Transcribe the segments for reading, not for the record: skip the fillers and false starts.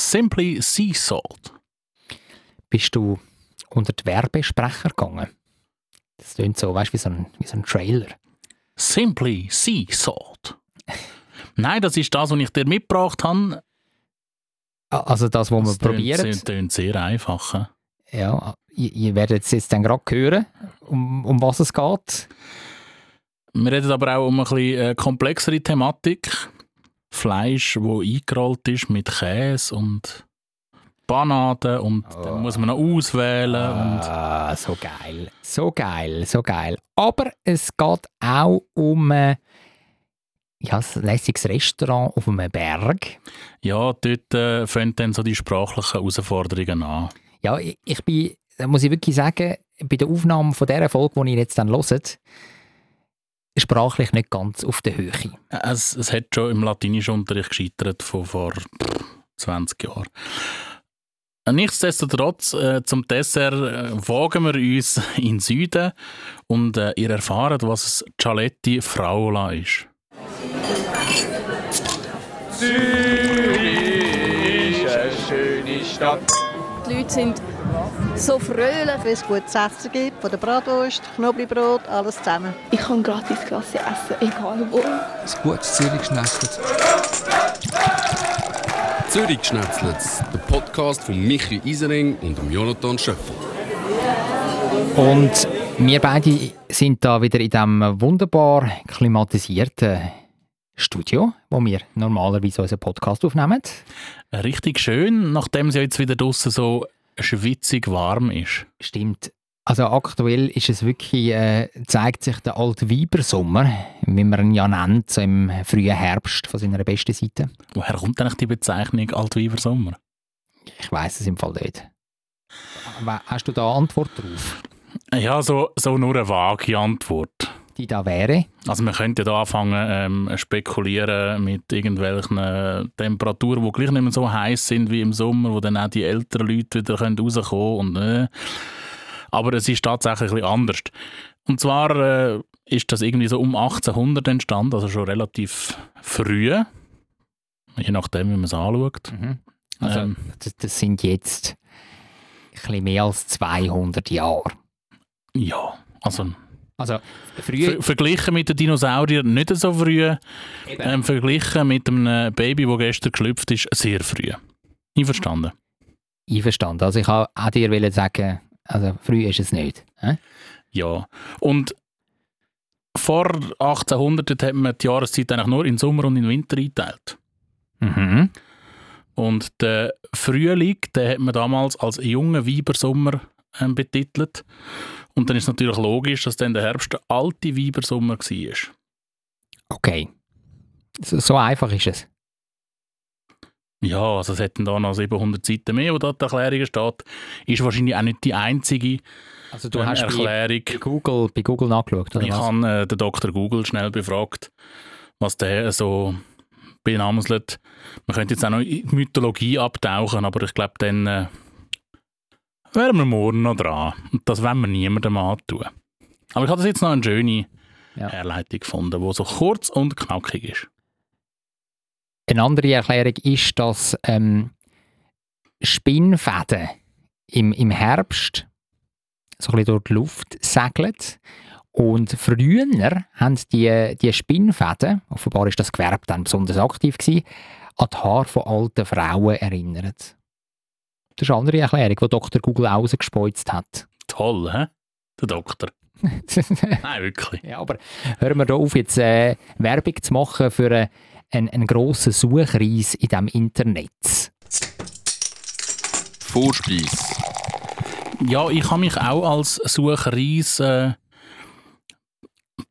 Simply Sea Salt. Bist du unter die Werbesprecher gegangen? Das klingt so, weißt du, wie so ein Trailer. Simply Sea Salt. Nein, das ist das, was ich dir mitgebracht habe. Also das, was wir probieren. Das klingt sehr einfach. Ja, ihr werdet es jetzt dann gerade hören, um was es geht. Wir reden aber auch um eine komplexere Thematik. Fleisch, das eingerollt ist mit Käse und Bananen und dann muss man noch auswählen. Und so geil, so geil, so geil. Aber es geht auch um ein lässiges Restaurant auf einem Berg. Ja, dort fangen dann so die sprachlichen Herausforderungen an. Ja, ich bin, muss ich wirklich sagen, bei der Aufnahme von dieser Folge, die ich jetzt dann höre, sprachlich nicht ganz auf der Höhe. Es hat schon im latinischen Unterricht gescheitert von vor 20 Jahren. Nichtsdestotrotz, zum Dessert wagen wir uns in den Süden und ihr erfahrt, was Gelato Fragola ist. Zürich ist eine schöne Stadt. Die Leute sind so fröhlich, wenn es gutes Essen gibt, von der Bratwurst, Knoblauchbrot, alles zusammen. Ich kann gratis Klasse essen, egal wo. Ein gutes Züri Gschnätzlets. Züri Gschnätzlets, der Podcast von Michi Isering und Jonathan Schöffel. Und wir beide sind da wieder in diesem wunderbar klimatisierten Studio, wo wir normalerweise unseren Podcast aufnehmen. Richtig schön, nachdem es ja jetzt wieder draußen so schwitzig warm ist. Stimmt. Also aktuell ist es wirklich, zeigt sich der Altweibersommer, wie man ihn ja nennt, so im frühen Herbst von seiner besten Seite. Woher kommt eigentlich die Bezeichnung Altweibersommer? Ich weiss es im Fall nicht. Hast du da eine Antwort drauf? Ja, so nur eine vage Antwort. Da wäre. Also man könnte da anfangen spekulieren mit irgendwelchen Temperaturen, die gleich nicht mehr so heiß sind wie im Sommer, wo dann auch die älteren Leute wieder rauskommen können. Aber es ist tatsächlich ein bisschen anders. Und zwar ist das irgendwie so um 1800 entstanden, also schon relativ früh. Je nachdem, wie man es anschaut. Mhm. Also, das sind jetzt ein bisschen mehr als 200 Jahre. Ja, also verglichen mit den Dinosauriern nicht so früh, verglichen mit einem Baby, das gestern geschlüpft ist, sehr früh. Einverstanden? Einverstanden. Also ich wollte auch dir sagen, also früh ist es nicht. Ja, und vor 1800 hat man die Jahreszeit eigentlich nur in Sommer und in Winter eingeteilt. Mhm. Und den Frühling, den hat man damals als jungen Weibersommer betitelt. Und dann ist es natürlich logisch, dass dann der Herbst der alte Weibersommer war. Okay. So einfach ist es. Ja, also es hätten da noch 700 Seiten mehr, wo da die Erklärung steht. Ist wahrscheinlich auch nicht die einzige Erklärung. Also du hast bei Google nachgeschaut, oder? Ich habe den Dr. Google schnell befragt, was der so benamselt. Man könnte jetzt auch noch in die Mythologie abtauchen, aber ich glaube dann... wären wir morgen noch dran. Und das wollen wir niemandem antun. Aber ich habe das jetzt noch eine schöne Herleitung gefunden, die so kurz und knackig ist. Eine andere Erklärung ist, dass Spinnfäden im Herbst so ein bisschen durch die Luft segeln. Und früher haben die Spinnfäden, offenbar ist das Gewerbe dann besonders aktiv gewesen, an die Haare von alten Frauen erinnert. Das ist eine andere Erklärung, die Dr. Google rausgespeuzt hat. Toll, hä? Der Doktor. Nein, wirklich. Ja, aber hören wir hier auf, jetzt Werbung zu machen für einen grossen Suchreis in diesem Internet. Vorspeis. Ja, ich habe mich auch als Suchreis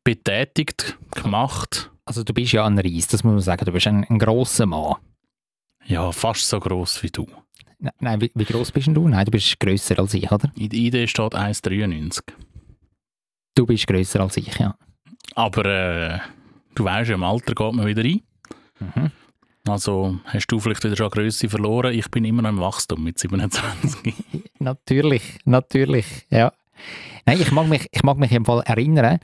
betätigt gemacht. Also du bist ja ein Reis, das muss man sagen. Du bist ein grosser Mann. Ja, fast so gross wie du. Nein, wie gross bist du? Nein, du bist grösser als ich, oder? In der Idee steht 1,93. Du bist grösser als ich, ja. Aber du weisst, im Alter geht man wieder rein. Mhm. Also hast du vielleicht wieder schon Grösse verloren. Ich bin immer noch im Wachstum mit 27. Natürlich, ja. Nein, ich mag mich im Fall erinnern,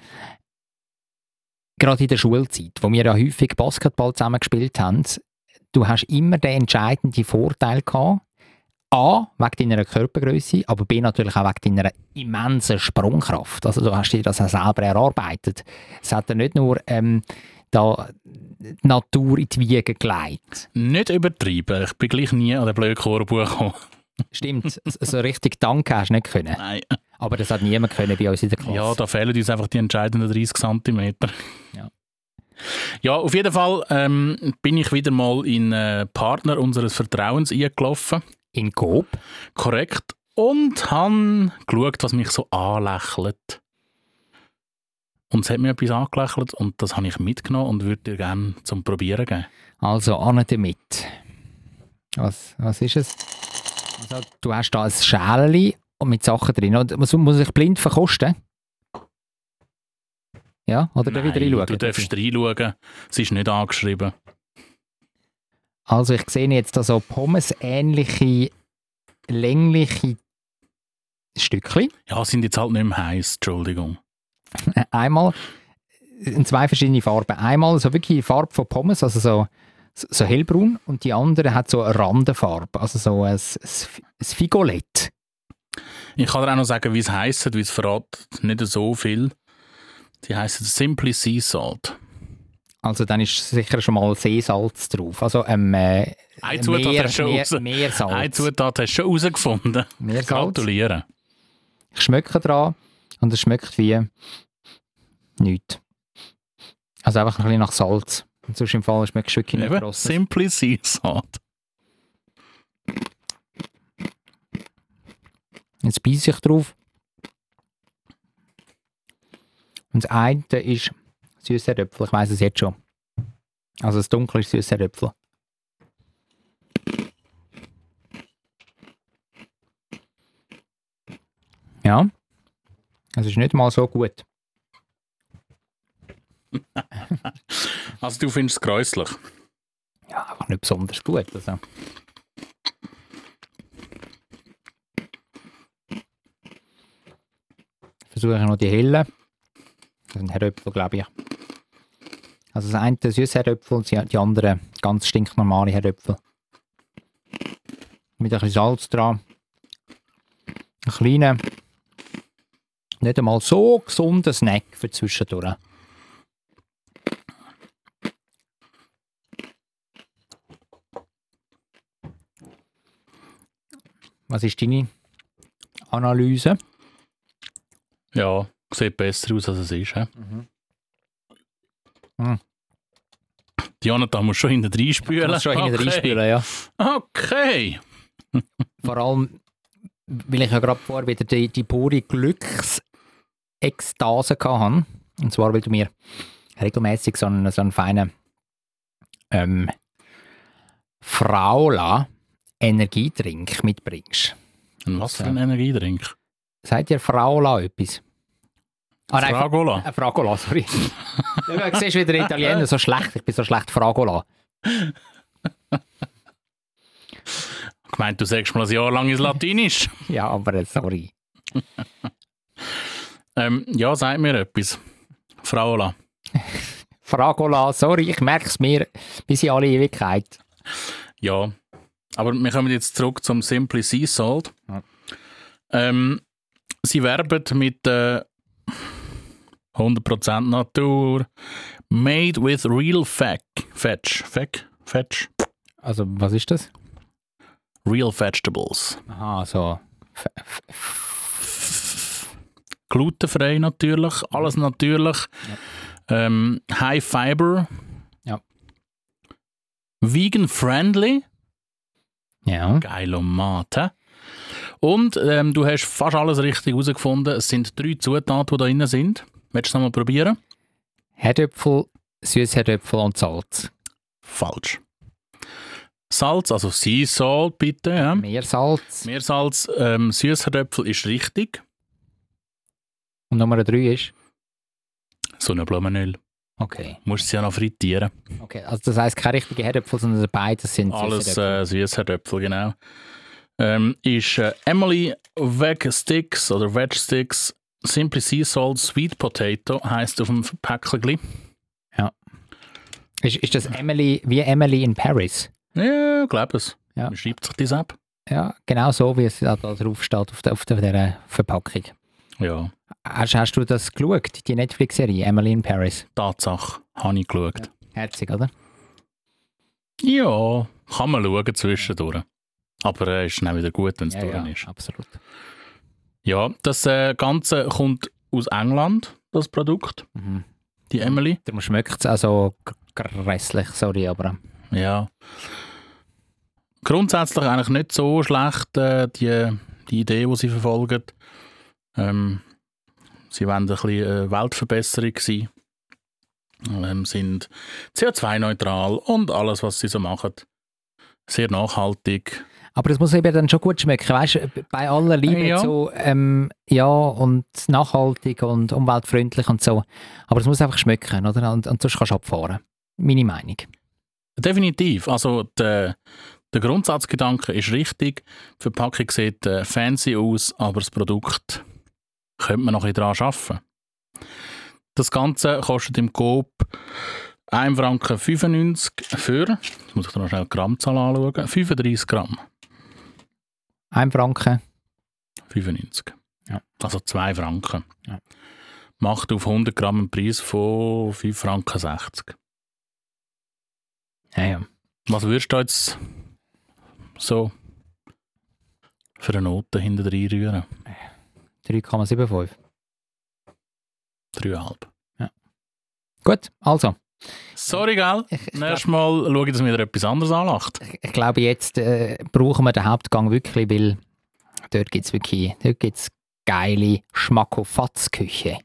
gerade in der Schulzeit, wo wir ja häufig Basketball zusammen gespielt haben, du hast immer den entscheidenden Vorteil gehabt, A, wegen deiner Körpergröße, aber B, natürlich auch wegen deiner immensen Sprungkraft. Also du hast dir das auch selber erarbeitet. Es hat ja nicht nur da die Natur in die Wiege gelegt. Nicht übertreiben. Ich bin gleich nie an den blöden Korbu gekommen. Stimmt, so richtig danken hast du nicht können. Nein. Aber das hat niemand können bei uns in der Klasse. Ja, da fehlen uns einfach die entscheidenden 30 cm. Ja. Ja, auf jeden Fall bin ich wieder mal in Partner unseres Vertrauens eingelaufen. In Coop? Korrekt. Und habe geschaut, was mich so anlächelt. Und es hat mir etwas angelächelt und das habe ich mitgenommen und würde dir gerne zum Probieren geben. Also, an damit. Was ist es? Also, du hast da ein Schälchen und mit Sachen drin. Und muss ich blind verkosten? Ja, oder da wieder reinschauen? Du darfst reinschauen. Es ist nicht angeschrieben. Also ich sehe jetzt da so pommesähnliche, längliche Stückchen. Ja, sind jetzt halt nicht mehr heiß, Entschuldigung. Einmal in zwei verschiedene Farben. Einmal so wirklich die Farbe von Pommes, also so hellbraun, und die andere hat so eine Randenfarbe, also so ein Figolett. Ich kann dir auch noch sagen, wie es heisst, weil es verratet nicht so viel. Sie heissen Simply Sea Salt. Also dann ist sicher schon mal Seesalz drauf. Also eine Zutat hast du schon Meersalz. Eine Zutat hast du schon herausgefunden. Gratuliere. Ich schmecke dran und es schmeckt wie nichts. Also einfach ein bisschen nach Salz. Und sonst im Fall schmeckt es wirklich nicht gross. Simply Sea Salt. Jetzt beiße ich drauf. Und das eine ist süßer Äpfel. Ich weiss es jetzt schon. Also das Dunkle ist süßer Äpfel. Ja. Es ist nicht mal so gut. Also du findest es gräuslich? Ja, einfach nicht besonders gut. Also. Versuche ich noch die hellen. Das sind Herdöpfel, glaube ich. Also das eine süße Herdöpfel und die andere ganz stinknormale Herdöpfel. Mit ein bisschen Salz dran. Ein kleiner, nicht einmal so gesunder Snack für zwischendurch. Was ist deine Analyse? Ja, sieht besser aus, als es ist. He? Mhm. Mhm. Jonathan muss schon hinten reinspülen. Muss schon hinten reinspülen, ja. Okay. Vor allem, weil ich ja gerade vorher wieder die pure Glücksekstase hatte. Und zwar, weil du mir regelmäßig so einen feinen Fraula-Energiedrink mitbringst. Und was für ein Energiedrink? Sagt dir Fraula etwas? Ah, nein, Fragola. Fragola, sorry. Ja, du siehst wieder Italiener, so schlecht. Ich bin so schlecht Fragola. Ich meine, du sagst mal ein Jahr lang ins Latinisch. Ja, aber sorry. Ja, sag mir etwas. Fragola. Fragola, sorry, ich merke es mir bis in alle Ewigkeit. Ja, aber wir kommen jetzt zurück zum Simply Sea Salt. Ja. Sie werben mit 100% Natur. Made with real fetch. Also, was ist das? Real vegetables. Aha, so. Glutenfrei natürlich, alles natürlich. Ja. High fiber. Ja. Vegan friendly. Ja. Geil und Mat, hä? Und du hast fast alles richtig herausgefunden. Es sind 3 Zutaten, die da drin sind. Willst du es nochmal probieren? Herdöpfel, Süßherdöpfel und Salz. Falsch. Salz, also Sea Salt, bitte. Ja. Meersalz. Süßherdöpfel ist richtig. Und Nummer 3 ist? Sonnenblumenöl. Okay. Du musst sie ja noch frittieren. Okay, also das heisst keine richtigen Herdöpfel, sondern beides sind Süßherdöpfel. Alles Süßherdöpfel, genau. Ist Emily Wedge Sticks oder Wedge Sticks Simply Sea Salt Sweet Potato heisst auf dem Päckchen. Ja. Ist das Emily wie Emily in Paris? Ja, ich glaube es. Ja. Man schreibt sich das ab. Ja, genau so, wie es da drauf steht auf der Verpackung. Ja. Hast du das geschaut, die Netflix-Serie «Emily in Paris»? Tatsache, habe ich geschaut. Ja. Herzig, oder? Ja, kann man schauen zwischendurch. Aber es ist dann wieder gut, wenn es durch ist. Absolut. Ja, das Ganze kommt aus England, das Produkt. Mhm. Die Emily. Darum schmeckt es auch so grässlich, sorry, aber... Ja. Grundsätzlich eigentlich nicht so schlecht, die Idee, die sie verfolgen. Sie wollen ein bisschen Weltverbesserung sein. Sind CO2-neutral und alles, was sie so machen, sehr nachhaltig. Aber das muss eben dann schon gut schmecken, weißt du, bei aller Liebe so, ja, und nachhaltig und umweltfreundlich und so. Aber es muss einfach schmecken, oder? Und sonst kannst du abfahren. Meine Meinung. Definitiv. Also der Grundsatzgedanke ist richtig. Die Verpackung sieht fancy aus, aber das Produkt könnte man noch ein bisschen daran arbeiten. Das Ganze kostet im Coop 1,95 Franken für, jetzt muss ich da noch schnell die Grammzahl anschauen, 35 Gramm. 1,95 Franken. Ja. Also 2 Franken. Ja. Macht auf 100 Gramm einen Preis von 5,60 Franken. Ja, ja. Was würdest du jetzt so für eine Note hinter reinrühren? 3,75. 3,5. Ja. Gut, also. Sorry, gell? Nächstes Mal schaue ich, dass mir wieder etwas anderes anlacht. Ich glaube, jetzt brauchen wir den Hauptgang wirklich, weil dort gibt es wirklich geile Schmackofatzküche.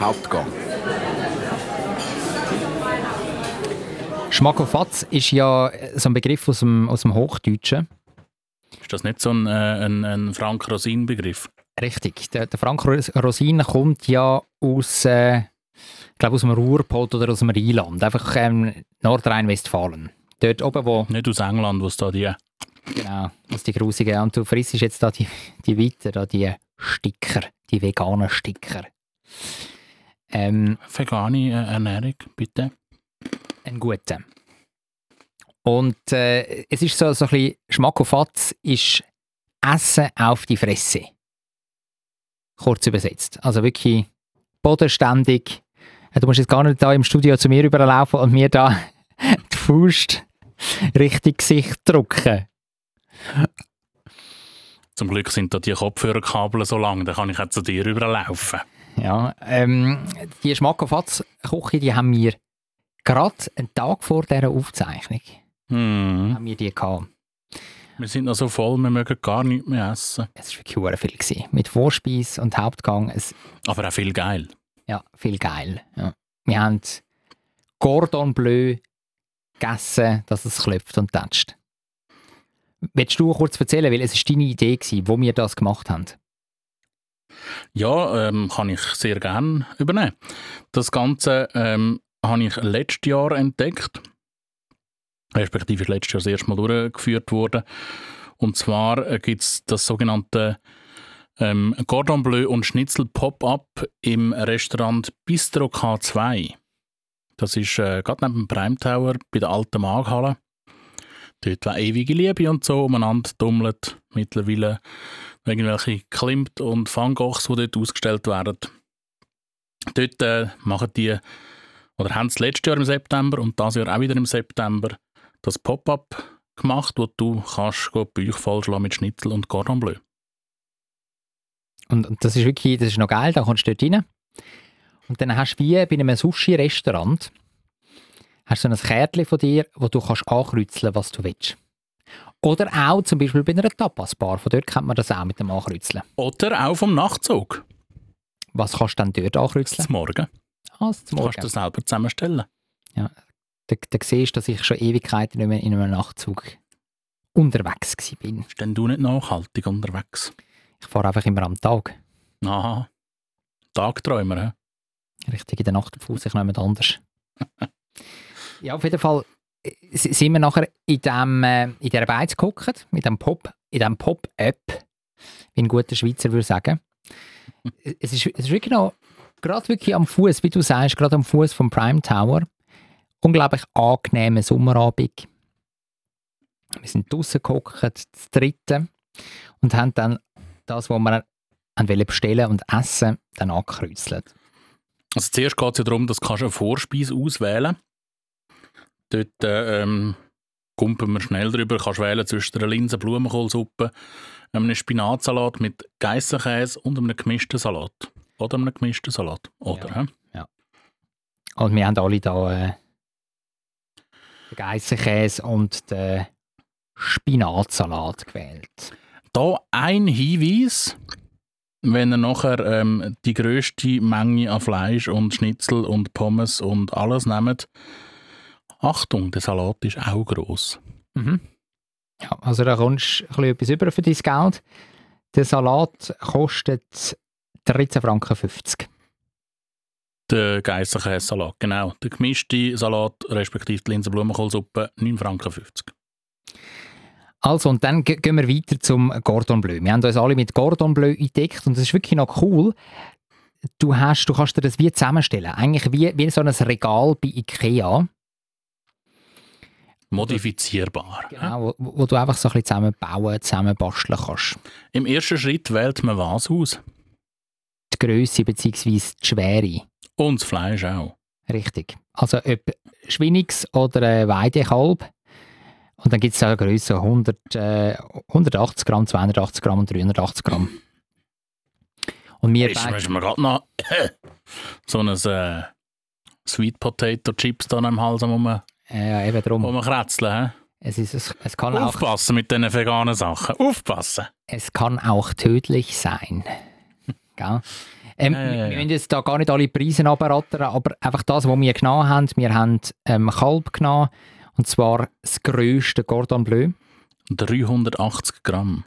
Hauptgang. Schmackofatz ist ja so ein Begriff aus dem Hochdeutschen. Ist das nicht so ein Frank-Rosin-Begriff? Richtig. Der Frank-Rosin kommt ja aus, ich glaube aus dem Ruhrpott oder aus dem Rheinland. Einfach Nordrhein-Westfalen. Dort oben, wo... Nicht aus England, wo es da die... Genau, aus die grusigen. Und du frisst jetzt da die weiter, da die Sticker, die veganen Sticker. Vegane Ernährung, bitte. Ein guter. Und es ist so ein bisschen Schmackofatz ist Essen auf die Fresse. Kurz übersetzt. Also wirklich bodenständig. Du musst jetzt gar nicht da im Studio zu mir überlaufen und mir da die Faust richtig Gesicht drücken. Zum Glück sind da die Kopfhörerkabel so lang, da kann ich auch zu dir überlaufen. Ja, die Schmackofatz-Küche, die haben wir gerade einen Tag vor dieser Aufzeichnung haben wir die gehabt. Wir sind noch so voll, wir mögen gar nichts mehr essen. Es war wirklich viel gewesen. Mit Vorspeise und Hauptgang. Aber auch viel geil. Ja, viel geil. Ja. Wir haben Cordon Bleu gegessen, dass es klopft und tätscht. Willst du kurz erzählen, weil es war deine Idee, wo wir das gemacht haben? Ja, kann ich sehr gerne übernehmen. Das Ganze... habe ich letztes Jahr entdeckt, respektive ist letztes Jahr das erste Mal durchgeführt worden. Und zwar gibt es das sogenannte Cordon Bleu und Schnitzel Pop-Up im Restaurant Bistro K2. Das ist gerade neben dem Prime Tower bei der alten Maghalle. Dort war ewige Liebe und so umeinander dummelt mittlerweile irgendwelche Klimt und Van Goghs, die dort ausgestellt werden. Dort machen die oder haben es letztes Jahr im September und dieses Jahr auch wieder im September das Pop-Up gemacht, wo du kannst die Bäuche vollschlagen mit Schnitzel und Cordon Bleu. Und das ist wirklich, das ist noch geil, da kommst du dort rein. Und dann hast du wie bei einem Sushi-Restaurant hast du so ein Kärtchen von dir, wo du kannst ankreuzeln, was du willst. Oder auch zum Beispiel bei einer Tapas-Bar, von dort kennt man das auch mit dem Ankreuzeln. Oder auch vom Nachtzug. Was kannst du dann dort ankreuzeln? Zum Morgen. Du kannst das selber zusammenstellen. Ja, da siehst du, dass ich schon Ewigkeiten nicht mehr in einem Nachtzug unterwegs war. Bist denn du nicht nachhaltig unterwegs? Ich fahre einfach immer am Tag. Aha. Tagträumer, hä? Richtig, in der Nacht fuss ich niemand anders. Ja, auf jeden Fall sind wir nachher in dieser Beiz gehockt, in diesem Pop-App, wie ein guter Schweizer würde sagen. Es ist wirklich noch gerade wirklich am Fuß, wie du sagst, gerade am Fuß vom Prime Tower. unglaublich angenehmen Sommerabend. Wir sind draussen gehockt, zu dritten, und haben dann das, was wir bestellen und essen, dann angekreuzelt. Also zuerst geht es ja darum, dass du eine Vorspeise auswählen kannst. Dort kumpen wir schnell drüber. Du kannst wählen zwischen einer Linsen- und Blumenkohlsuppe, einem Spinatsalat mit Geissenkäse und einem gemischten Salat. Oder einem gemischten Salat, oder? Ja. Ja. Und wir haben alle da den Geissenkäse und den Spinatsalat gewählt. Da ein Hinweis: Wenn ihr nachher die grösste Menge an Fleisch und Schnitzel und Pommes und alles nehmt, Achtung, der Salat ist auch gross. Mhm. Ja, also da kommst du etwas über für dein Geld. Der Salat kostet 13,50 Franken. Der Geissenkäse-Salat, genau. Der gemischte Salat, respektive die Linsen-Blumenkohlsuppe, 9,50 Franken. Also, und dann gehen wir weiter zum Cordon Bleu. Wir haben uns alle mit Cordon Bleu entdeckt und das ist wirklich noch cool. Du kannst dir das wie zusammenstellen. Eigentlich wie so ein Regal bei Ikea. Modifizierbar. Genau, wo du einfach so ein bisschen zusammenbauen, zusammenbasteln kannst. Im ersten Schritt wählt man was aus? Die Grösse bzw. die Schwere. Und das Fleisch auch. Richtig. Also ob Schwinnigs oder Weidekalb. Und dann gibt es da Grösse 180 Gramm, 280 Gramm und 380 Gramm. Und wir müssen wir gerade noch so ein Sweet Potato Chips da im Hals, eben drum. Wo man kratzeln. Es kann aufpassen mit diesen veganen Sachen. Aufpassen! Es kann auch tödlich sein. Gell? Wir müssen jetzt da gar nicht alle Preise runterrattern, aber einfach das, was wir genommen haben. Wir haben Kalb genommen. Und zwar das grösste Cordon Bleu. 380 Gramm.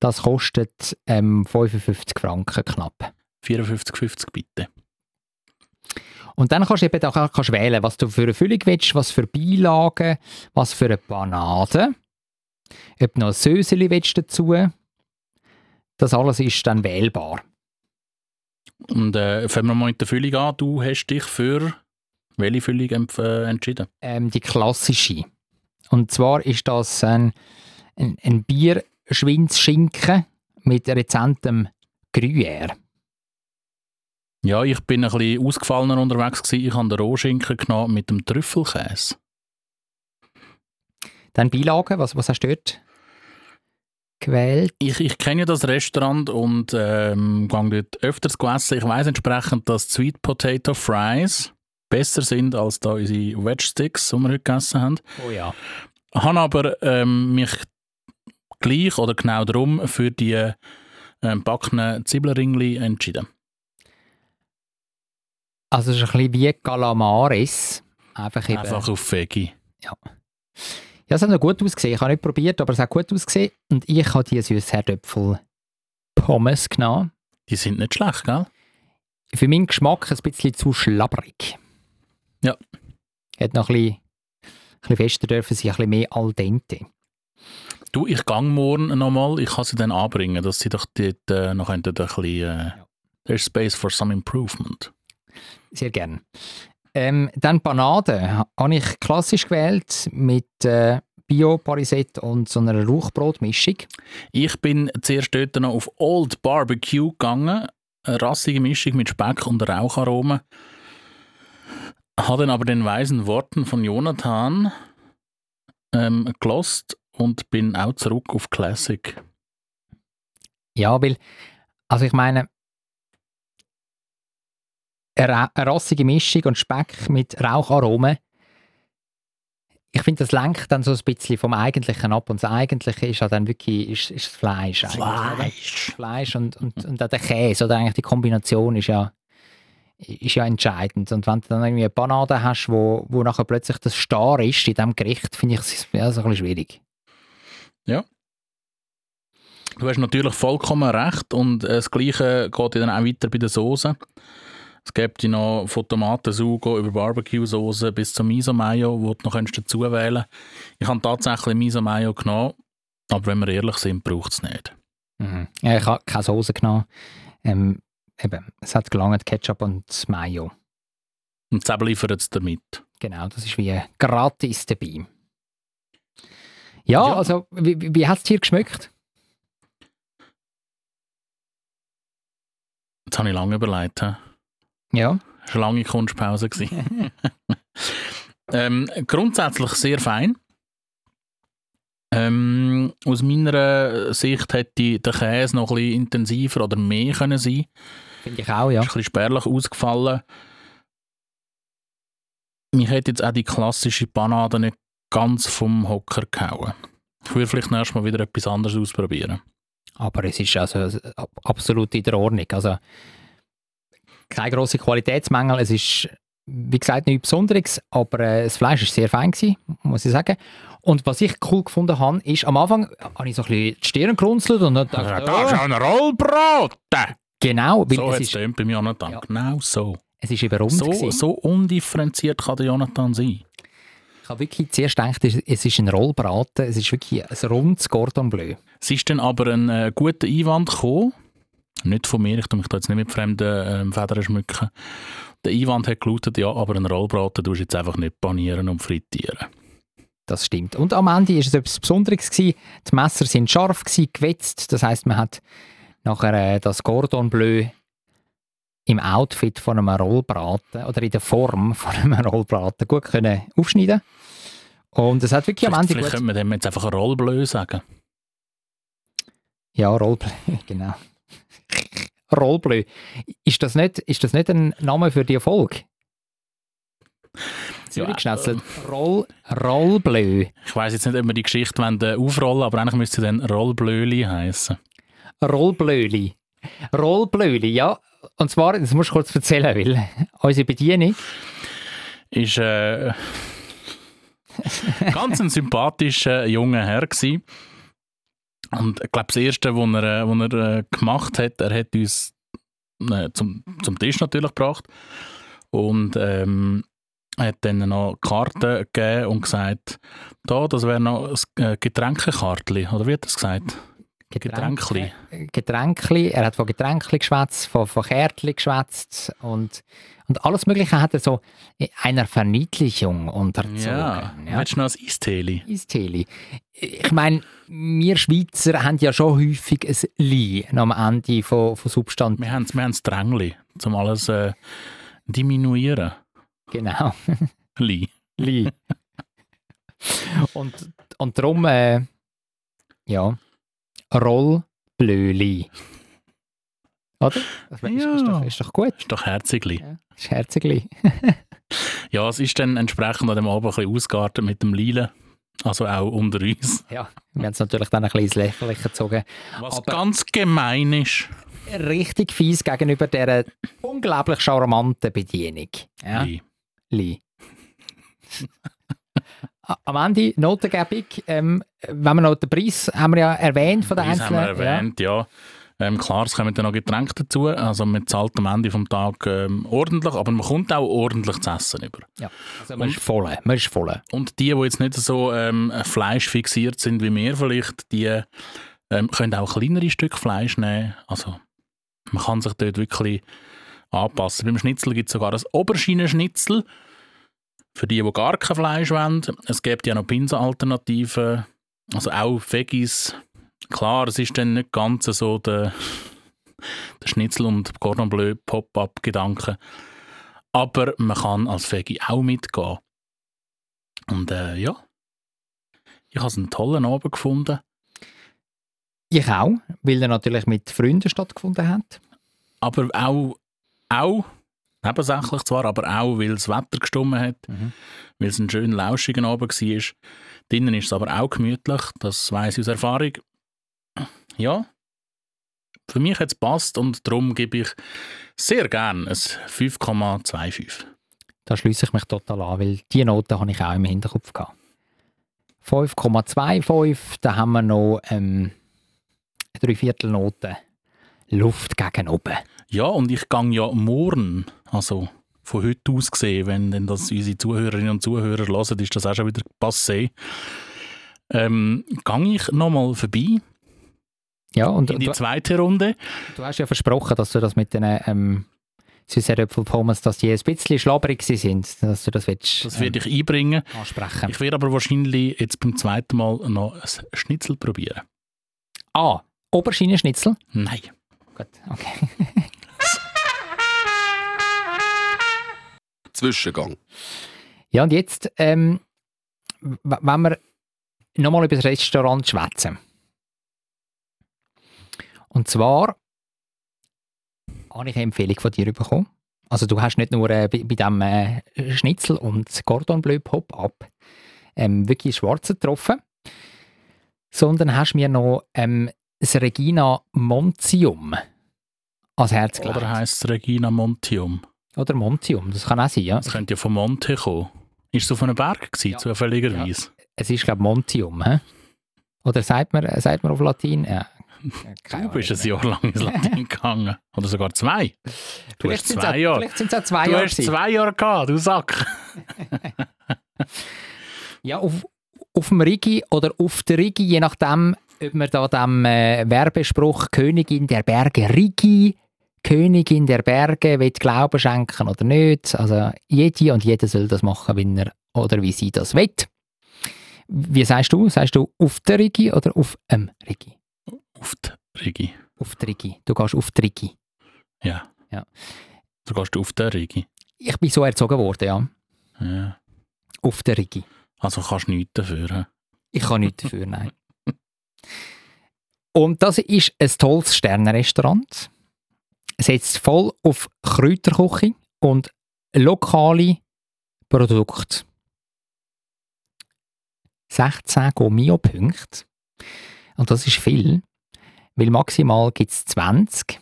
Das kostet 55 Franken knapp. 54,50 bitte. Und dann kannst du eben da wählen, was du für eine Füllung willst, was für Beilagen, was für eine Panade, ob du noch ein Söseli willst dazu. Das alles ist dann wählbar. Und fangen wir mal mit der Füllung an. Du hast dich für welche Füllung entschieden? Die klassische. Und zwar ist das ein Bierschwinzschinken mit rezentem Gruyère. Ja, ich bin ein bisschen ausgefallener unterwegs gewesen. Ich habe den Rohschinken genommen mit dem Trüffelkäse. Dann Beilagen, was hast du dort gewählt? Ich kenne ja das Restaurant und gehe dort öfters essen. Ich weiss entsprechend, dass Sweet Potato Fries besser sind als da unsere Wedge Sticks, die wir heute gegessen haben. Oh ja. Ich habe aber mich gleich oder genau darum für die gebackenen Zwiebelringli entschieden. Also es ist ein bisschen wie Calamaris. Einfach auf Veggie. Ja. Ja, es hat noch gut ausgesehen. Ich habe nicht probiert, aber es hat gut ausgesehen. Und ich habe die Süßherdöpfel-Pommes genommen. Die sind nicht schlecht, gell? Für meinen Geschmack ein bisschen zu schlabberig. Ja. Hätte noch ein bisschen fester dürfen sein, ein bisschen mehr al dente. Du, ich gehe morgen nochmal. Ich kann sie dann anbringen, dass sie doch dort noch ein bisschen there's space for some improvement. Sehr gerne. Dann Panade habe ich klassisch gewählt mit Bio-Parisette und so einer Rauchbrotmischung. Ich bin zuerst dort noch auf Old Barbecue gegangen. Eine rassige Mischung mit Speck und Raucharomen. Habe dann aber den weisen Worten von Jonathan gelost und bin auch zurück auf Classic. Ja, weil, also ich meine, eine rassige Mischung und Speck mit Raucharomen. Ich finde, das lenkt dann so ein bisschen vom Eigentlichen ab. Und das Eigentliche ist ja dann wirklich ist das Fleisch. Fleisch und auch der Käse. Oder eigentlich die Kombination ist ja entscheidend. Und wenn du dann irgendwie eine Panade hast, wo nachher plötzlich das Star ist in diesem Gericht, finde ich es so ein bisschen schwierig. Ja. Du hast natürlich vollkommen recht. Und das Gleiche geht dann auch weiter bei der Soße. Es gibt noch von Tomatensugo über Barbecue-Soße bis zum Miso-Mayo, wo du noch dazu wählen kannst. Ich habe tatsächlich Miso-Mayo genommen, aber wenn wir ehrlich sind, braucht es nicht. Mhm. Ja, ich habe keine Soße genommen. Es hat gelangt Ketchup und Mayo. Und das liefert es damit. Genau, das ist wie gratis dabei. Ja, also, wie hat es dir geschmeckt? Jetzt habe ich lange überlegt. Ja. Das war eine lange Kunstpause. Grundsätzlich sehr fein. Aus meiner Sicht hätte der Käse noch ein bisschen intensiver oder mehr können sein. Finde ich auch, ja. Ist ein bisschen spärlich ausgefallen. Mich hätte jetzt auch die klassische Panade nicht ganz vom Hocker gehauen. Ich würde vielleicht nächstes Mal wieder etwas anderes ausprobieren. Aber es ist also absolut in der Ordnung. Also keine grossen Qualitätsmängel. Es ist, wie gesagt, nichts Besonderes, aber das Fleisch war sehr fein, muss ich sagen. Und was ich cool gefunden habe, ist, am Anfang habe ich so ein bisschen die Stirn gerunzelt und dann dachte ich, das ist ein Rollbraten! Genau. Weil so hat es bei Jonathan. Ja. Genau so. Es war eben rund. So undifferenziert kann der Jonathan sein. Ich habe wirklich zuerst gedacht, es ist ein Rollbraten, es ist wirklich ein rundes Cordon Bleu. Es ist dann aber ein guter Einwand gekommen, nicht von mir, ich tue mich da jetzt nicht mit fremden Federn schmücken. Der Einwand hat gelautet, ja, aber einen Rollbraten tust du jetzt einfach nicht panieren und frittieren. Das stimmt. Und am Ende war es etwas Besonderes gewesen. Die Messer waren scharf gewesen, gewetzt. Das heisst, man hat nachher das Cordon Bleu im Outfit von einem Rollbraten oder in der Form von einem Rollbraten gut können aufschneiden. Und es hat wirklich am Ende vielleicht könnte man dem jetzt einfach ein Roll Bleuli sagen. Ja, Roll Bleuli, genau. Roll Bleuli. Ist das nicht ein Name für die Folge? Züri Gschnätzlets. Roll Bleuli. Ich weiss jetzt nicht, ob wir die Geschichte aufrollen wollen, aber eigentlich müsste sie dann Roll Bleuli heissen. Roll Bleuli. Roll Bleuli, ja. Und zwar, das musst du kurz erzählen, weil unsere Bedienung ist ganz ein sympathischer junger Herr gewesen. Und ich glaube, das Erste, was er gemacht hat, er hat uns zum Tisch natürlich gebracht und hat dann noch Karten gegeben und gesagt, da, das wäre noch ein Getränkekartli, oder wie hat er es gesagt? Getränkli. Er hat von Getränkli geschwätzt, von Kärtli geschwätzt und alles Mögliche hat er so in einer Verniedlichung unterzogen. Ja. Willst du noch ein Eisteli? Eisteli. Ich meine, wir Schweizer haben ja schon häufig ein Li am Ende von Substanz. Wir haben das Drängli, um alles diminuieren. Genau. Li. Und darum, ja... Roll Bleuli. Oder? Ja. Ist doch gut. Ist doch herzigli. Ja, ist herzigli. Ja, es ist dann entsprechend an dem Abend ein bisschen ausgeartet mit dem Lilen. Also auch unter uns. Ja, wir haben es natürlich dann ein bisschen ins Lächerliche gezogen. Was aber ganz gemein ist. Richtig fies gegenüber dieser unglaublich charmanten Bedienung. Ja? Li. Am Ende Notengebung, wenn wir noch den Preis haben wir ja erwähnt von den einzelnen. Haben wir erwähnt, ja. Klar, es kommen dann noch Getränke dazu. Also man zahlt am Ende vom Tag ordentlich, aber man kommt auch ordentlich zu essen über. Ja, also man ist voll. Und die jetzt nicht so fleischfixiert sind wie wir vielleicht, die können auch kleinere Stücke Fleisch nehmen. Also man kann sich dort wirklich anpassen. Beim Schnitzel gibt es sogar das Oberschienenschnitzel. Für die gar kein Fleisch wollen. Es gibt ja noch Pinselalternativen. Also auch Veggies. Klar, es ist dann nicht ganz so der Schnitzel- und Cordon Bleu-Pop-Up-Gedanke. Aber man kann als Veggie auch mitgehen. Und ja, ich habe einen tollen Abend gefunden. Ich auch, weil er natürlich mit Freunden stattgefunden hat. Aber auch nebensächlich zwar, aber auch, weil das Wetter gestummen hat, weil es ein schön lauschigen Abend war. Drinnen ist es aber auch gemütlich, das weiss ich aus Erfahrung. Ja, für mich hat es gepasst und darum gebe ich sehr gerne ein 5,25. Da schließe ich mich total an, weil diese Note habe ich auch im Hinterkopf gehabt. 5,25, da haben wir noch 3/4 Note Luft gegen oben. Ja, und ich gehe ja morgen, also von heute aus gesehen, wenn denn das unsere Zuhörerinnen und Zuhörer hören, ist das auch schon wieder passé, gehe ich nochmal vorbei, ja, und in die zweite Runde. Du hast ja versprochen, dass du das mit den Süßerdöpfelpommes, dass die ein bisschen schlabrig sind, dass du das willst. Das werde ich einbringen. Ansprechen. Ich werde aber wahrscheinlich jetzt beim zweiten Mal noch ein Schnitzel probieren. Ah, Oberschienenschnitzel? Nein. Gut, okay. Zwischengang. Ja, und jetzt, wenn wir nochmal über das Restaurant schwätzen. Und zwar habe ich eine Empfehlung von dir bekommen. Also du hast nicht nur bei diesem Schnitzel und Cordon Bleu Pop-Up wirklich Schwarze getroffen, sondern hast mir noch das Regina Montium ans Herz gelegt. Oder heisst es Regina Montium? Oder Montium, das kann auch sein, ja. Das könnte ja von Monte kommen. Ist es auf einem Berg gewesen, ja. Zufälligerweise? Ja. Es ist, glaube ich, Montium. He? Oder sagt man auf Latein? Ja. Du bist ein Jahr lang ins Latein gegangen. Oder sogar zwei. Du hast 2 Jahre. Vielleicht sind es auch 2 Jahre. Du hast 2 Jahre gehabt, du Sack. Ja, auf dem Rigi oder auf der Rigi, je nachdem, ob man da dem Werbespruch Königin der Berge Rigi, Königin der Berge, will Glauben schenken oder nicht. Also jede und jeder soll das machen, wenn er oder wie sie das will. Wie sagst du? Sagst du auf der Rigi oder auf dem Rigi? Auf die Rigi. Auf die Rigi. Du gehst auf die Rigi. Ja. Ja. Du gehst auf der Rigi. Ich bin so erzogen worden, ja. Ja. Auf der Rigi. Also kannst du nichts dafür. He? Ich kann nichts dafür, nein. Und das ist ein tolles Sternenrestaurant. Es setzt voll auf Kräuterküche und lokale Produkte. 16 Gourmet-Punkte. Und das ist viel, weil maximal gibt es 20,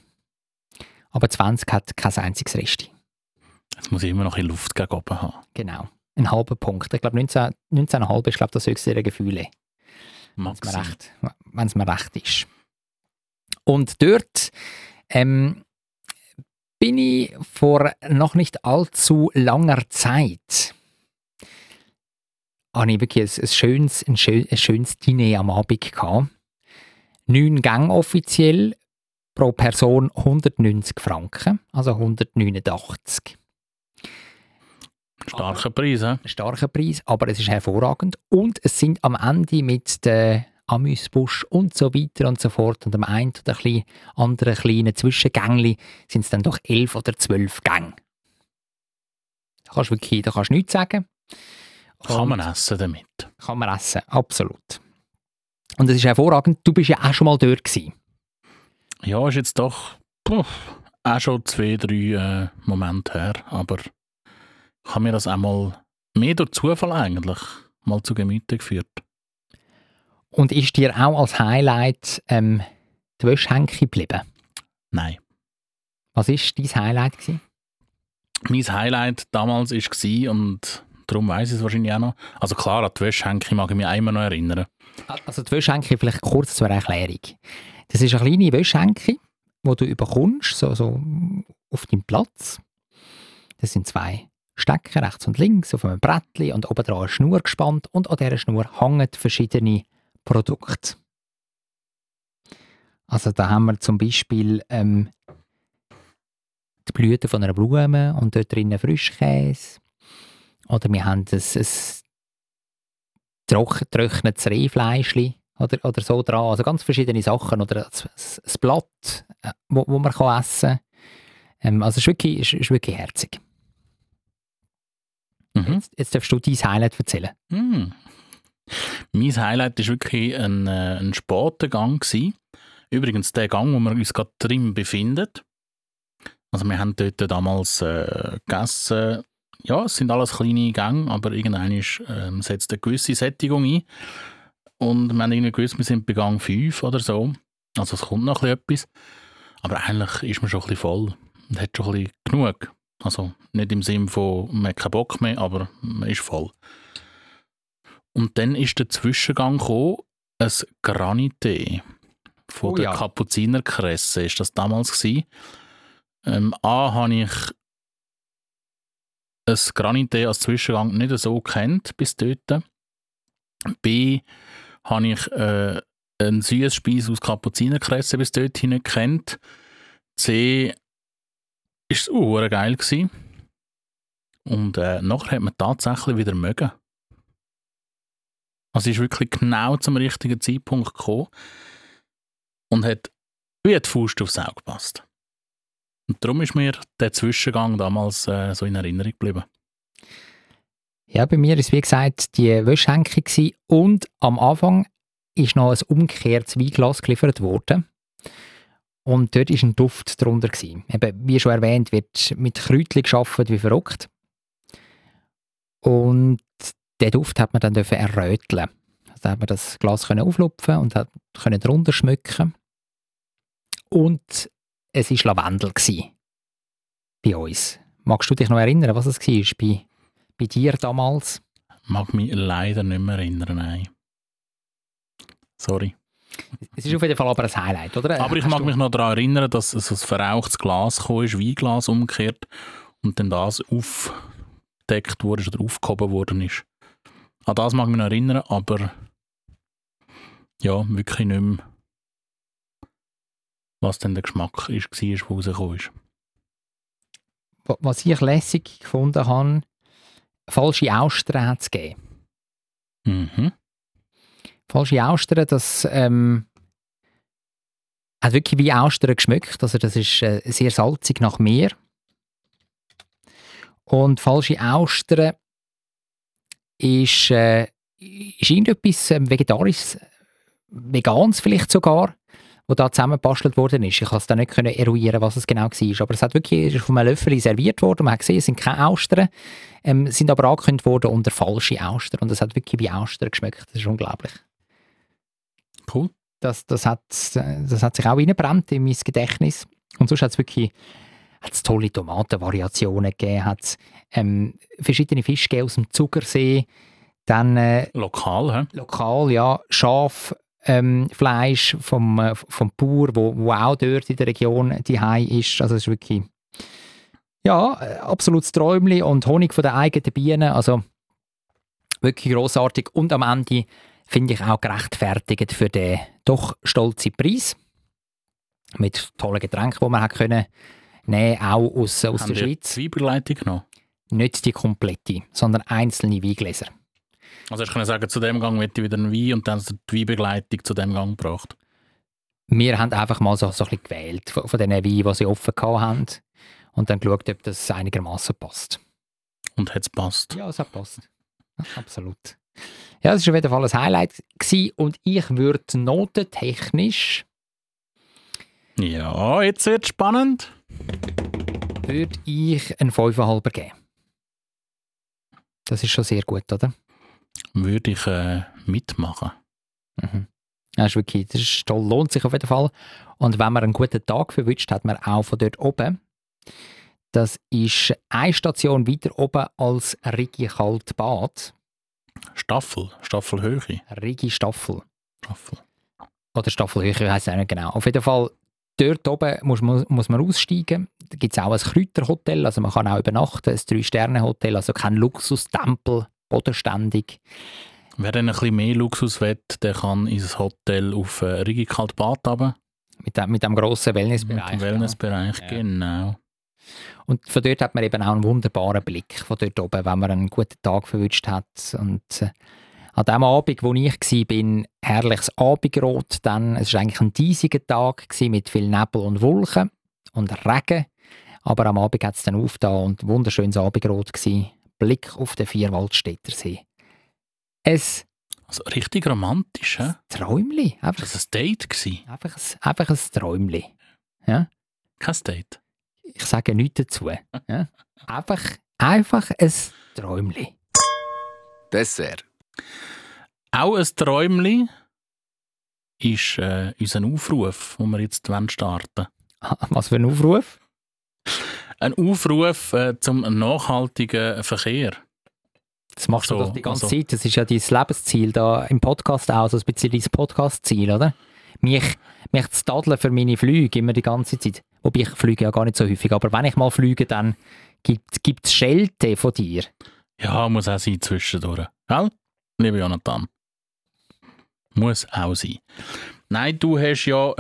aber 20 hat kein einziges Rest. Jetzt muss ich immer noch ein bisschen Luft gegen oben haben. Genau, einen halben Punkt. Ich glaube 19,5 ist, glaube, das höchste der Gefühle. Maximal. Wenn es mir recht ist. Und dort bin ich vor noch nicht allzu langer Zeit... habe ich wirklich ein schönes Diner am Abend gehabt. 9 Gänge offiziell, pro Person 190 Franken, also 189. Starker Preis, he? Starker Preis, aber es ist hervorragend. Und es sind am Ende mit den Amüsbusch und so weiter und so fort und am einen oder anderen kleinen Zwischengängli sind es dann doch 11 oder 12 Gänge. Da kannst du nichts sagen. Kann man essen damit? Kann man essen, absolut. Und es ist hervorragend, du bist ja auch schon mal dort gewesen. Ja, ist jetzt doch auch schon 2-3 Momente her, aber ich habe mir das auch mal mehr durch Zufall eigentlich mal zu Gemüte geführt. Und ist dir auch als Highlight die Wäschhänke geblieben? Nein. Was war dein Highlight gewesen? Mein Highlight damals war und... Darum weiss ich es wahrscheinlich auch noch. Also klar, an die Wäschhänke mag ich mich immer noch erinnern. Also die Wäschhänke vielleicht kurz zur Erklärung. Das ist eine kleine Wäschhänke, die du bekommst, so auf deinem Platz. Das sind 2 Stecker, rechts und links, auf einem Brettchen und oben dran eine Schnur gespannt und an dieser Schnur hängen verschiedene Produkte. Also da haben wir zum Beispiel... die Blüten von einer Blume und dort drinnen Frischkäse. Oder wir haben ein getrocknetes Rehfleischli oder so dran. Also ganz verschiedene Sachen. Oder das Blatt, das man kann essen kann. Also es ist wirklich herzig. Mhm. Jetzt darfst du dein Highlight erzählen. Mhm. Mein Highlight war wirklich ein später Gang gewesen. Übrigens der Gang, wo wir uns gerade drin befinden. Also wir haben dort damals gegessen. Ja, es sind alles kleine Gänge, aber irgendwann setzt eine gewisse Sättigung ein. Und wir haben irgendwie gewusst, wir sind bei Gang 5 oder so. Also es kommt noch etwas. Aber eigentlich ist man schon ein bisschen voll und hat schon ein bisschen genug. Also nicht im Sinne von, man hat keinen Bock mehr, aber man ist voll. Und dann ist der Zwischengang gekommen, ein Granité von der Kapuzinerkresse. Ist das damals gewesen? Habe ich ein Granité als Zwischengang nicht so kennt bis dort. B habe ich einen Süßspeis aus Kapuzinerkresse bis dort nicht kennt. C war es auch geil. Und nachher hat man tatsächlich wieder mögen. Also ist wirklich genau zum richtigen Zeitpunkt gekommen und hat wie die Faust aufs Auge gepasst. Und darum ist mir der Zwischengang damals so in Erinnerung geblieben. Ja, bei mir war es wie gesagt die Wäschhenkung und am Anfang ist noch ein umgekehrtes Weinglas geliefert worden. Und dort war ein Duft darunter. Eben, wie schon erwähnt, wird mit Kräutchen gearbeitet wie verrückt. Und den Duft hat man dann erröteln. Also hat man das Glas auflupfen und hat darunter schmücken. Und es war Lavendel bei uns. Magst du dich noch erinnern, was es war bei dir damals? Ich mag mich leider nicht mehr erinnern, nein. Sorry. Es ist auf jeden Fall aber ein Highlight, oder? Aber ich mag mich noch daran erinnern, dass es ein verrauchtes Glas kam, Weinglas umgekehrt und dann das aufgedeckt wurde oder aufgehoben worden ist. An das mag ich mich noch erinnern, aber ja, wirklich nicht mehr, was dann der Geschmack war, der rausgekommen ist. Was ich lässig gefunden habe, falsche Austern hat es gegeben. Mhm. Falsche Austern, das hat wirklich wie Austern geschmeckt. Also das ist sehr salzig nach Meer. Und falsche Austern ist irgendetwas Vegetarisches, Veganes vielleicht sogar, wo da zusammengebastelt worden ist. Ich konnte es dann nicht eruieren, was es genau war. Aber es hat wirklich von einem Löffel serviert worden. Man hat gesehen, es sind keine Austern, sind aber angekündigt worden unter falsche Austern. Und es hat wirklich wie Austern geschmeckt. Das ist unglaublich. Cool. Das hat sich auch reingebrannt in mein Gedächtnis. Und sonst hat es wirklich tolle Tomatenvariationen gegeben, verschiedene Fische aus dem Zugersee, dann lokal, ja, Schaf, Fleisch vom Bauer, wo auch dort in der Region daheim ist. Also es ist wirklich ja, absolutes Träumchen und Honig von der eigenen Biene. Also wirklich grossartig und am Ende finde ich auch gerechtfertigt für den doch stolzen Preis. Mit tollen Getränken, die man hat können nehmen, auch aus der Schweiz. Haben die Weinbegleitung genommen? Nicht die komplette, sondern einzelne Weingläser. Also ich kann sagen, zu dem Gang möchte ich wieder einen Wein und dann die Weinbegleitung zu dem Gang gebracht. Wir haben einfach mal so ein bisschen gewählt von den Weinen, die sie offen hatten und dann geschaut, ob das einigermaßen passt. Und hat es gepasst? Ja, es hat gepasst. Absolut. Ja, es war auf jeden Fall ein Highlight gewesen und ich würde notentechnisch... Ja, jetzt wird es spannend. Würde ich einen 5,5 geben. Das ist schon sehr gut, oder? Würde ich mitmachen. Mhm. Das ist wirklich, das ist toll, lohnt sich auf jeden Fall. Und wenn man einen guten Tag verwünscht, hat man auch von dort oben. Das ist eine Station weiter oben als Rigi Kaltbad. Staffelhöhe. Rigi Staffel. Oder Staffelhöhe, heisst es auch nicht genau. Auf jeden Fall, dort oben muss man aussteigen. Da gibt es auch ein Kräuterhotel, also man kann auch übernachten. Ein 3-Sterne-Hotel, also kein Luxustempel. Bodenständig. Wer dann ein bisschen mehr Luxus will, der kann ins Hotel auf Rigi Kaltbad runter. Mit dem grossen Wellnessbereich. Mit dem Wellnessbereich, ja. Genau. Und von dort hat man eben auch einen wunderbaren Blick von dort oben, wenn man einen guten Tag verwünscht hat. Und an dem Abend, wo ich war, herrliches Abendrot. Dann, es war eigentlich ein diesiger Tag mit viel Nebel und Wolken und Regen. Aber am Abend hat es dann aufgetan und ein wunderschönes Abendrot war. Blick auf den Vierwaldstädter See. Also richtig romantisch, hä? Ein Träumchen. War das ein Date gewesen? Einfach ein Träumchen. Ja? Kein Date. Ich sage nichts dazu. Ja? Einfach ein Träumchen. Dessert. Auch ein Träumchen ist unser Aufruf, den wir jetzt starten wollen. Was für ein Aufruf? Ein Aufruf zum nachhaltigen Verkehr. Das machst du doch die ganze Zeit. Das ist ja dein Lebensziel da im Podcast auch. So ein bisschen dein Podcast-Ziel, oder? Mich zu tadeln für meine Flüge immer die ganze Zeit. Wobei ich fliege ja gar nicht so häufig. Aber wenn ich mal fliege, dann gibt es Schelte von dir. Ja, muss auch sein zwischendurch. Gell? Lieber Jonathan. Muss auch sein. Nein, du hast ja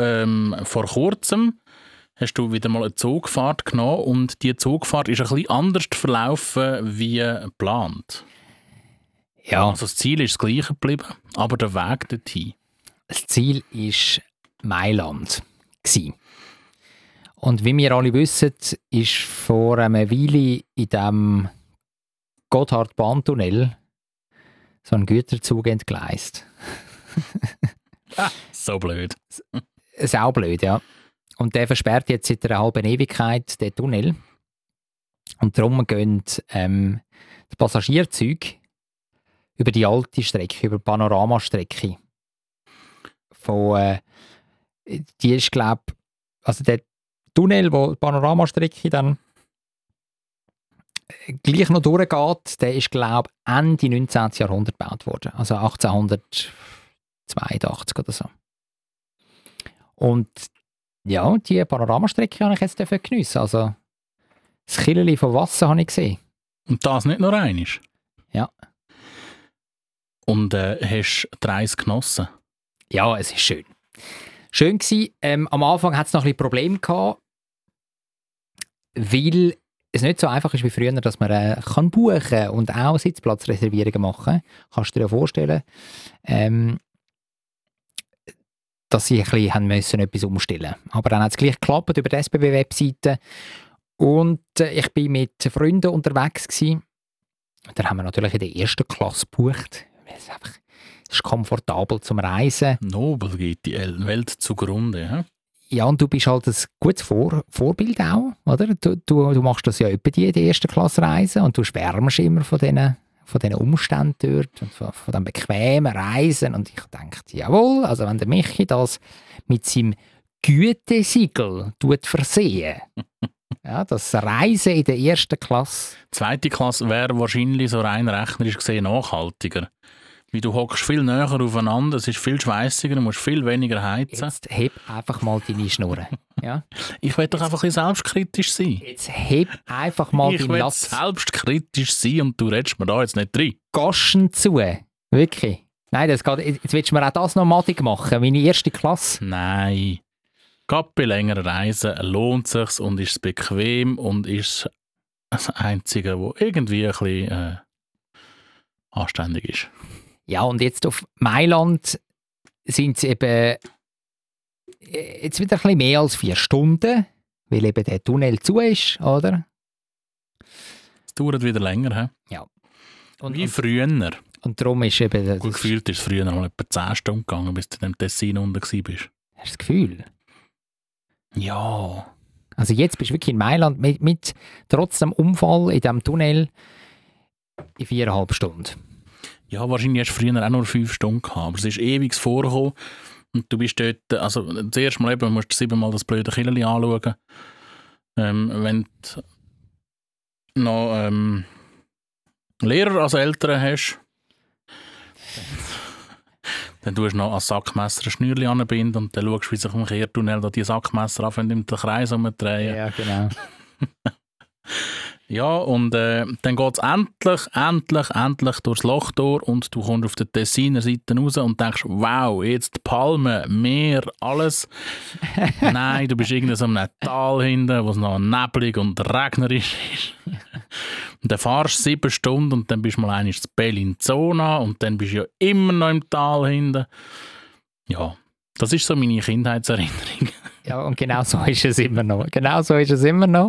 vor kurzem hast du wieder mal eine Zugfahrt genommen und diese Zugfahrt ist ein bisschen anders verlaufen wie geplant. Ja. Also das Ziel ist das gleiche geblieben, aber der Weg dorthin. Das Ziel war Mailand. Und wie wir alle wissen, ist vor einer Weile in diesem Gotthard-Bahntunnel so ein Güterzug entgleist. So blöd. Sau blöd, ja. Und der versperrt jetzt seit einer halben Ewigkeit den Tunnel. Und darum gehen die Passagierzüge über die alte Strecke, über die Panoramastrecke. Die ist, glaube ich, also der Tunnel, wo die Panoramastrecke dann gleich noch durchgeht, der ist, glaube ich, Ende 19. Jahrhundert gebaut worden. Also 1882 oder so. Und ja, die Panoramastrecke habe ich jetzt geniessen. Also das Killerli von Wasser habe ich gesehen. Und das nicht nur einmal? Ja. Und hast du die Reise genossen? Ja, es ist schön. Schön war, am Anfang hatte es noch ein bisschen Probleme gehabt, weil es nicht so einfach ist wie früher, dass man kann buchen und auch Sitzplatzreservierungen machen kann. Kannst du dir ja vorstellen, dass sie ein bisschen haben müssen, etwas umstellen mussten. Aber dann hat es gleich geklappt über die SBB-Webseite. Und ich war mit Freunden unterwegs gewesen. Und dann haben wir natürlich in der ersten Klasse gebucht. Es ist komfortabel zum Reisen. Nobel geht die Welt zugrunde. He? Ja, und du bist halt ein gutes Vorbild auch, oder? Du machst das ja etwa in der ersten Klasse Reisen und du schwärmst immer von diesen Umständen dort und von dem bequemen Reisen. Und ich dachte, jawohl, also wenn der Michi das mit seinem Gütesiegel versehen ja, das Reisen in der ersten Klasse. Zweite Klasse wäre wahrscheinlich so rein rechnerisch gesehen nachhaltiger. Weil du hockst viel näher aufeinander, es ist viel schweissiger, du musst viel weniger heizen. Jetzt heb einfach mal deine Schnurren. Ja? Ich will doch einfach ein bisschen selbstkritisch sein. Jetzt heb einfach mal deine Lass. Ich will selbstkritisch sein und du redest mir da jetzt nicht rein. Gaschen zu. Wirklich. Nein, das geht. Jetzt willst du mir auch das noch madig machen, meine erste Klasse. Nein. Gerade bei längeren Reisen lohnt es sich und ist es bequem und ist das Einzige, was irgendwie ein bisschen anständig ist. Ja, und jetzt auf Mailand sind es eben jetzt wieder ein bisschen mehr als 4 Stunden, weil eben der Tunnel zu ist, oder? Es dauert wieder länger, he? Ja. Wie früher. Und darum ist eben... Gut, gefühlt ist es früher mal etwa 10 Stunden gegangen, bis du in dem Tessin unten warst. Hast du das Gefühl? Ja. Also jetzt bist du wirklich in Mailand mit trotz dem Unfall in diesem Tunnel in 4,5 Stunden. Ja, wahrscheinlich hast du früher auch nur 5 Stunden gehabt, aber es ist ewig vorgekommen und du bist dort, also zuerst mal eben, musst du 7-mal das blöde Killerli anschauen, wenn du noch Lehrer als Eltern hast, dann tust du noch als Sackmesser ein Schnürli anbinden und dann schaust du, wie sich im Kehrtunnel da die Sackmesser anfangen, im Kreis umdrehen. Ja, genau. Ja, und dann geht es endlich durchs Loch durch und du kommst auf der Tessiner Seite raus und denkst, wow, jetzt Palmen, Meer, alles. Nein, du bist irgendwo so in einem Tal hinten, wo es noch neblig und regnerisch ist. Und dann fahrst du 7 Stunden und dann bist du mal einmal in Bellinzona und dann bist du ja immer noch im Tal hinten. Ja, das ist so meine Kindheitserinnerung. Ja, und genau so ist es immer noch. Genau so ist es immer noch.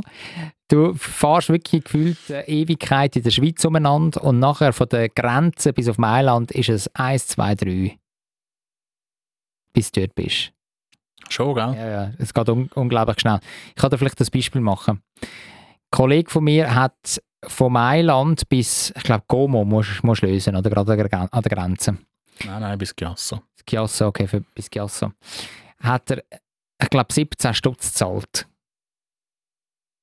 Du fährst wirklich gefühlt eine Ewigkeit in der Schweiz umeinander und nachher von der Grenze bis auf Mailand ist es 1, 2, 3, bis du dort bist. Schon, gell? Ja, ja, es geht unglaublich schnell. Ich kann dir vielleicht das Beispiel machen. Ein Kollege von mir hat von Mailand bis, ich glaube, Como musst lösen, oder gerade an der Grenze. Nein, bis Chiasso. Chiasso, okay, bis Chiasso. Hat er ich glaube 17 Stutz zahlt,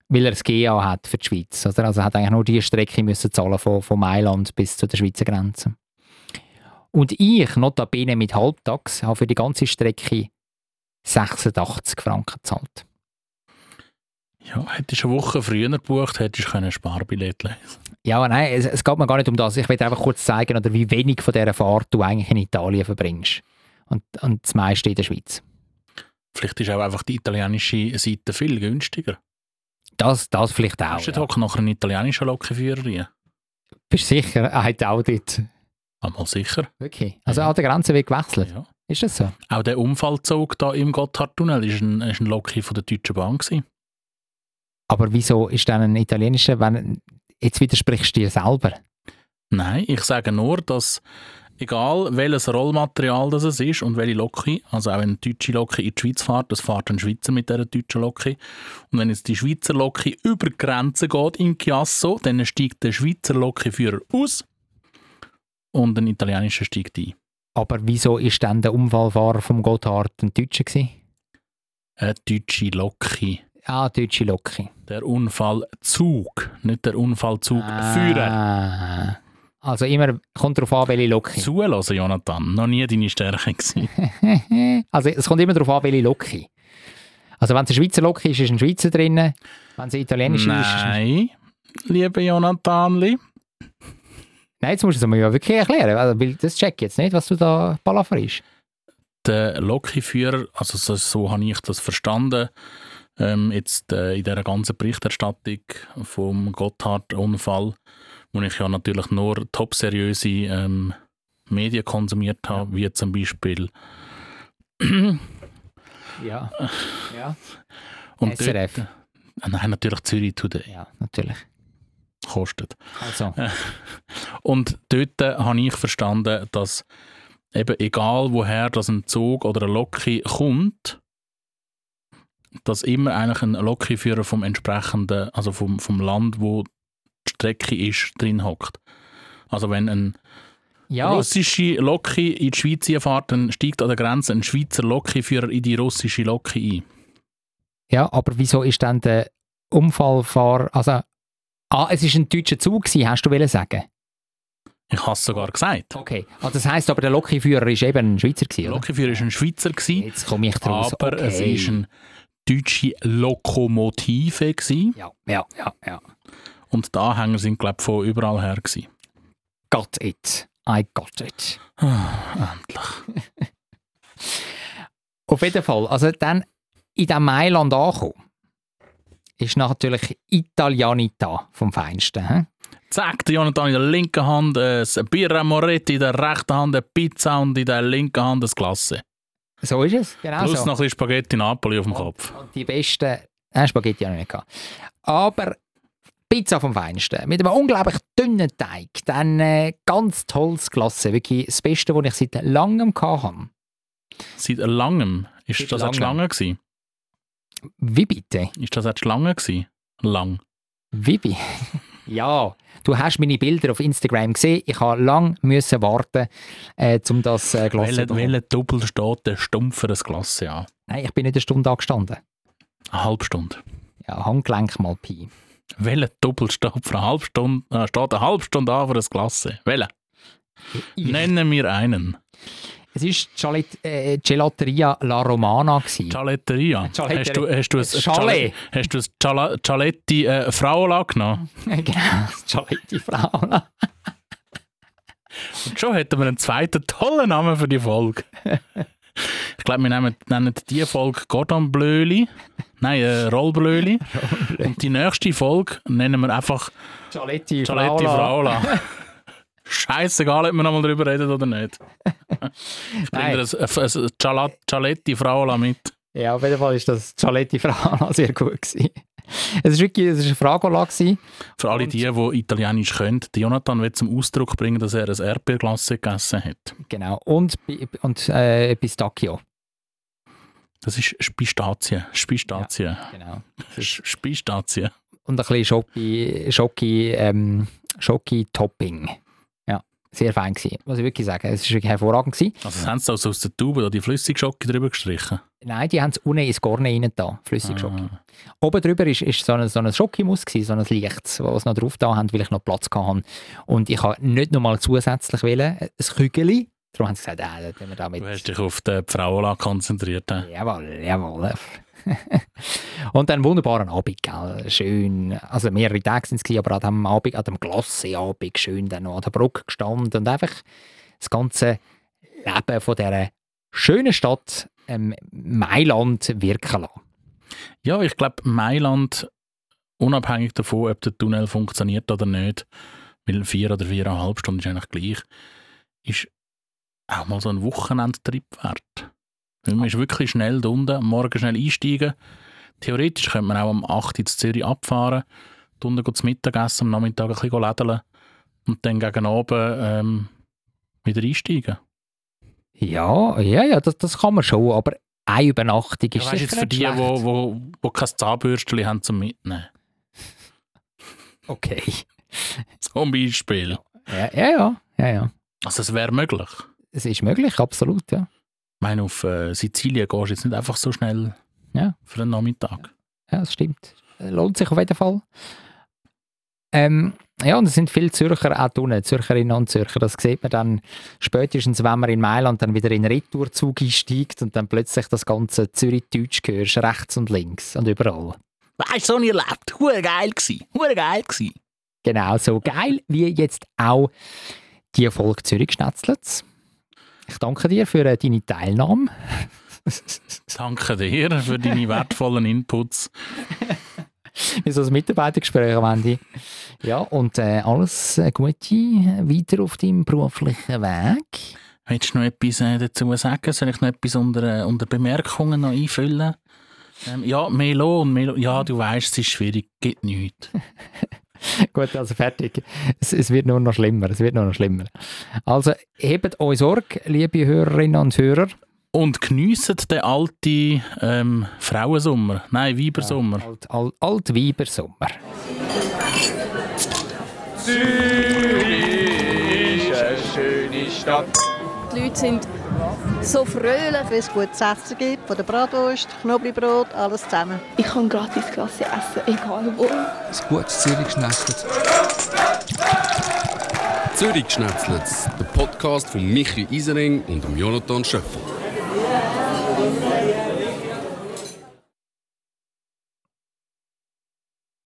weil er das GA hat für die Schweiz. Oder? Also er hat eigentlich nur die Strecke müssen zahlen von Mailand bis zu der Schweizer Grenze. Und ich, notabene mit Halbtags, habe für die ganze Strecke 86 Franken gezahlt. Ja, hättest du eine Woche früher gebucht, hättest du ein Sparbillett lesen können. Ja, nein, es geht mir gar nicht um das. Ich will dir einfach kurz zeigen, oder wie wenig von dieser Fahrt du eigentlich in Italien verbringst. Und das meiste in der Schweiz. Vielleicht ist auch einfach die italienische Seite viel günstiger. Das vielleicht auch. Hast du doch nachher einen italienischen Lokführer? Bist du sicher? Er hat auch dort. Einmal sicher. Wirklich? Also ja. An der Grenze wird gewechselt? Ja. Ist das so? Auch der Unfallzug da im Gotthard-Tunnel war ein Lokführer von der Deutschen Bahn. Aber wieso ist dann ein italienischer, wenn jetzt widersprichst du dir selber? Nein, ich sage nur, dass egal welches Rollmaterial das es ist und welche Loki, also auch wenn eine deutsche Loki in die Schweiz fährt, das fährt ein Schweizer mit dieser deutschen Loki. Und wenn jetzt die Schweizer Loki über die Grenze geht in Chiasso, dann steigt der Schweizer Lokiführer aus und ein italienischer steigt ein. Aber wieso war dann der Unfallfahrer vom Gotthard ein Deutscher? Eine deutsche Loki. Ah, deutsche Loki. Der Unfallzug, nicht der Unfallzugführer. Also immer kommt darauf an, welche Loki. Zuhören, Jonathan. Noch nie deine Stärke gewesen. Also es kommt immer darauf an, welche Loki. Also wenn es ein Schweizer Loki ist, ist ein Schweizer drin. Wenn es ein italienischer ist... Nein, liebe Jonathanli. Nein, jetzt musst du es mir ja wirklich erklären. Also, weil das check ich jetzt nicht, was du da palaverst. Der Lokiführer, also so habe ich das verstanden, jetzt in dieser ganzen Berichterstattung vom Gotthard-Unfall, wo ich ja natürlich nur top-seriöse Medien konsumiert habe, ja. Wie zum Beispiel ja. Ja. Und SRF. Dort, nein, natürlich Züri Today. Ja, natürlich. Kostet. Also. Und dort habe ich verstanden, dass eben egal woher das ein Zug oder ein Loki kommt, dass immer eigentlich ein Lokiführer vom entsprechenden, also vom Land, wo die Strecke ist, drin hockt. Also wenn ein russischer Loki in die Schweiz fährt, dann steigt an der Grenze ein Schweizer Lokiführer in die russische Loki ein. Ja, aber wieso ist dann der Unfallfahrer, also es war ein deutscher Zug, hast du sagen? Ich habe es sogar gesagt. Okay, also das heisst aber, der Lokiführer war eben ein Schweizer. Der Lokiführer war ein Schweizer. Jetzt komme ich draus. Aber okay. Es war eine deutsche Lokomotive. Ja. Und die Anhänger sind, glaube ich, von überall her. Got it. I got it. Endlich. Auf jeden Fall. Also dann in diesem Mailand angekommen. Ist natürlich Italianità vom Feinsten. He? Zack, der Jonathan in der linken Hand ein Birra Moretti, in der rechten Hand eine Pizza und in der linken Hand ein Glasse. So ist es, genau. Plus so. Noch ein bisschen Spaghetti Napoli auf dem Kopf. Und die besten Spaghetti habe ich nicht gehabt. Aber Pizza vom Feinsten, mit einem unglaublich dünnen Teig. Dann ganz tolles Glasse, wirklich das Beste, das ich seit langem hatte. Seit langem? Ist das lange gewesen? Wie bitte? Ist das jetzt lange gewesen? Lang. Wie bitte? Ja, du hast meine Bilder auf Instagram gesehen. Ich musste lange warten, um das Glas zu bekommen. Welchen Doppel steht der Stumpf für ein Glas an? Nein, ich bin nicht eine Stunde angestanden. Eine halbe Stunde? Ja, Handgelenk mal Pi. Welchen Doppel steht für eine halbe Stunde an für ein Glas? Welchen? Nennen wir einen. Es war die Gelateria La Romana. Gelateria? Hast du das Gelateria Fragola genommen? Genau, das Gelateria Fragola. Und schon hätten wir einen zweiten tollen Namen für die Folge. Ich glaube, wir nennen diese Folge Cordon Bleu. Nein, Roll Bleuli. Und die nächste Folge nennen wir einfach Gelateria Fragola. Scheißegal, ob wir nochmal darüber reden oder nicht. Ich bringe ein Gelato Fragola mit. Ja, auf jeden Fall war das Gelato Fragola sehr gut. Es war wirklich eine Fragola. Für alle, die Italienisch können, Jonathan will zum Ausdruck bringen, dass er ein Erdbeerglasse gegessen hat. Genau, und Pistacchio. Das ist Pistazie. Ja, genau. Pistazie. Und ein bisschen Schoki-Topping. Sehr fein gewesen, muss ich wirklich sagen. Es war wirklich hervorragend gewesen. Also haben sie also aus der Tube die Flüssigschocke drüber gestrichen? Nein, die haben es unten ins Korn reingetan, Flüssigschocke. Ah. Oben drüber war so ein Schokimus, so ein Licht, was sie noch drauf da haben, weil ich noch Platz hatte. Und ich wollte nicht nochmal zusätzlich ein Kügeli. Darum haben sie gesagt, das tun wir damit. Du hast dich auf die Fragola konzentriert. Jawohl. Und einen wunderbaren Abend, gell? Schön, also mehrere Tage sind es gewesen, aber an dem Glasse-Abend schön dann noch an der Brücke gestanden und einfach das ganze Leben von dieser schönen Stadt Mailand wirken lassen? Ja, ich glaube, Mailand, unabhängig davon, ob der Tunnel funktioniert oder nicht, weil 4 oder 4,5 Stunden ist eigentlich gleich, ist auch mal so ein Wochenendtrip wert. Weil man ist wirklich schnell da unten, morgen schnell einsteigen. Theoretisch könnte man auch am 8 Uhr in Zürich abfahren, da unten zu Mittag essen, am Nachmittag ein bisschen lädeln und dann gegen Abend wieder einsteigen. Ja, das kann man schon, aber eine Übernachtung ist sicher jetzt für die, die kein Zahnbürstchen haben zum Mitnehmen. Okay. Zum Beispiel. Ja. Also es wäre möglich. Es ist möglich, absolut, ja. Ich meine, auf Sizilien gehst du jetzt nicht einfach so schnell für einen Nachmittag. Ja, das stimmt. Lohnt sich auf jeden Fall. Und es sind viele Zürcher auch unten, Zürcherinnen und Zürcher. Das sieht man dann spätestens, wenn man in Mailand dann wieder in den Retour-Zug einsteigt und dann plötzlich das ganze Zürich-Deutsch hörst, rechts und links und überall. Weißt du, so nie erlebt. Huere geil gsi. Genau, so geil wie jetzt auch die Folge Züri Gschnätzlets. Ich danke dir für deine Teilnahme. Danke dir für deine wertvollen Inputs. Wie so ein Mitarbeitergespräch am Ende. Ja, und alles Gute weiter auf deinem beruflichen Weg. Willst du noch etwas dazu sagen? Soll ich noch etwas unter Bemerkungen noch einfüllen? Melo. Ja, du weißt, es ist schwierig, geht nichts. Gut, also fertig. Es wird nur noch schlimmer. Also, hebt euch Sorge, liebe Hörerinnen und Hörer. Und geniessen den alten Frauensommer. Nein, Weibersommer. Ja, Alt-Weibersommer. Zürich ist eine schöne Stadt. Die Leute sind so fröhlich, weil es gutes Essen gibt. Von der Bratwurst, Knoblauchbrot, alles zusammen. Ich kann gratis Klasse essen, egal wo. Ein gutes Zürich Gschnätzlets. Züri Gschnätzlets, der Podcast von Michi Isering und Jonathan Schöffel.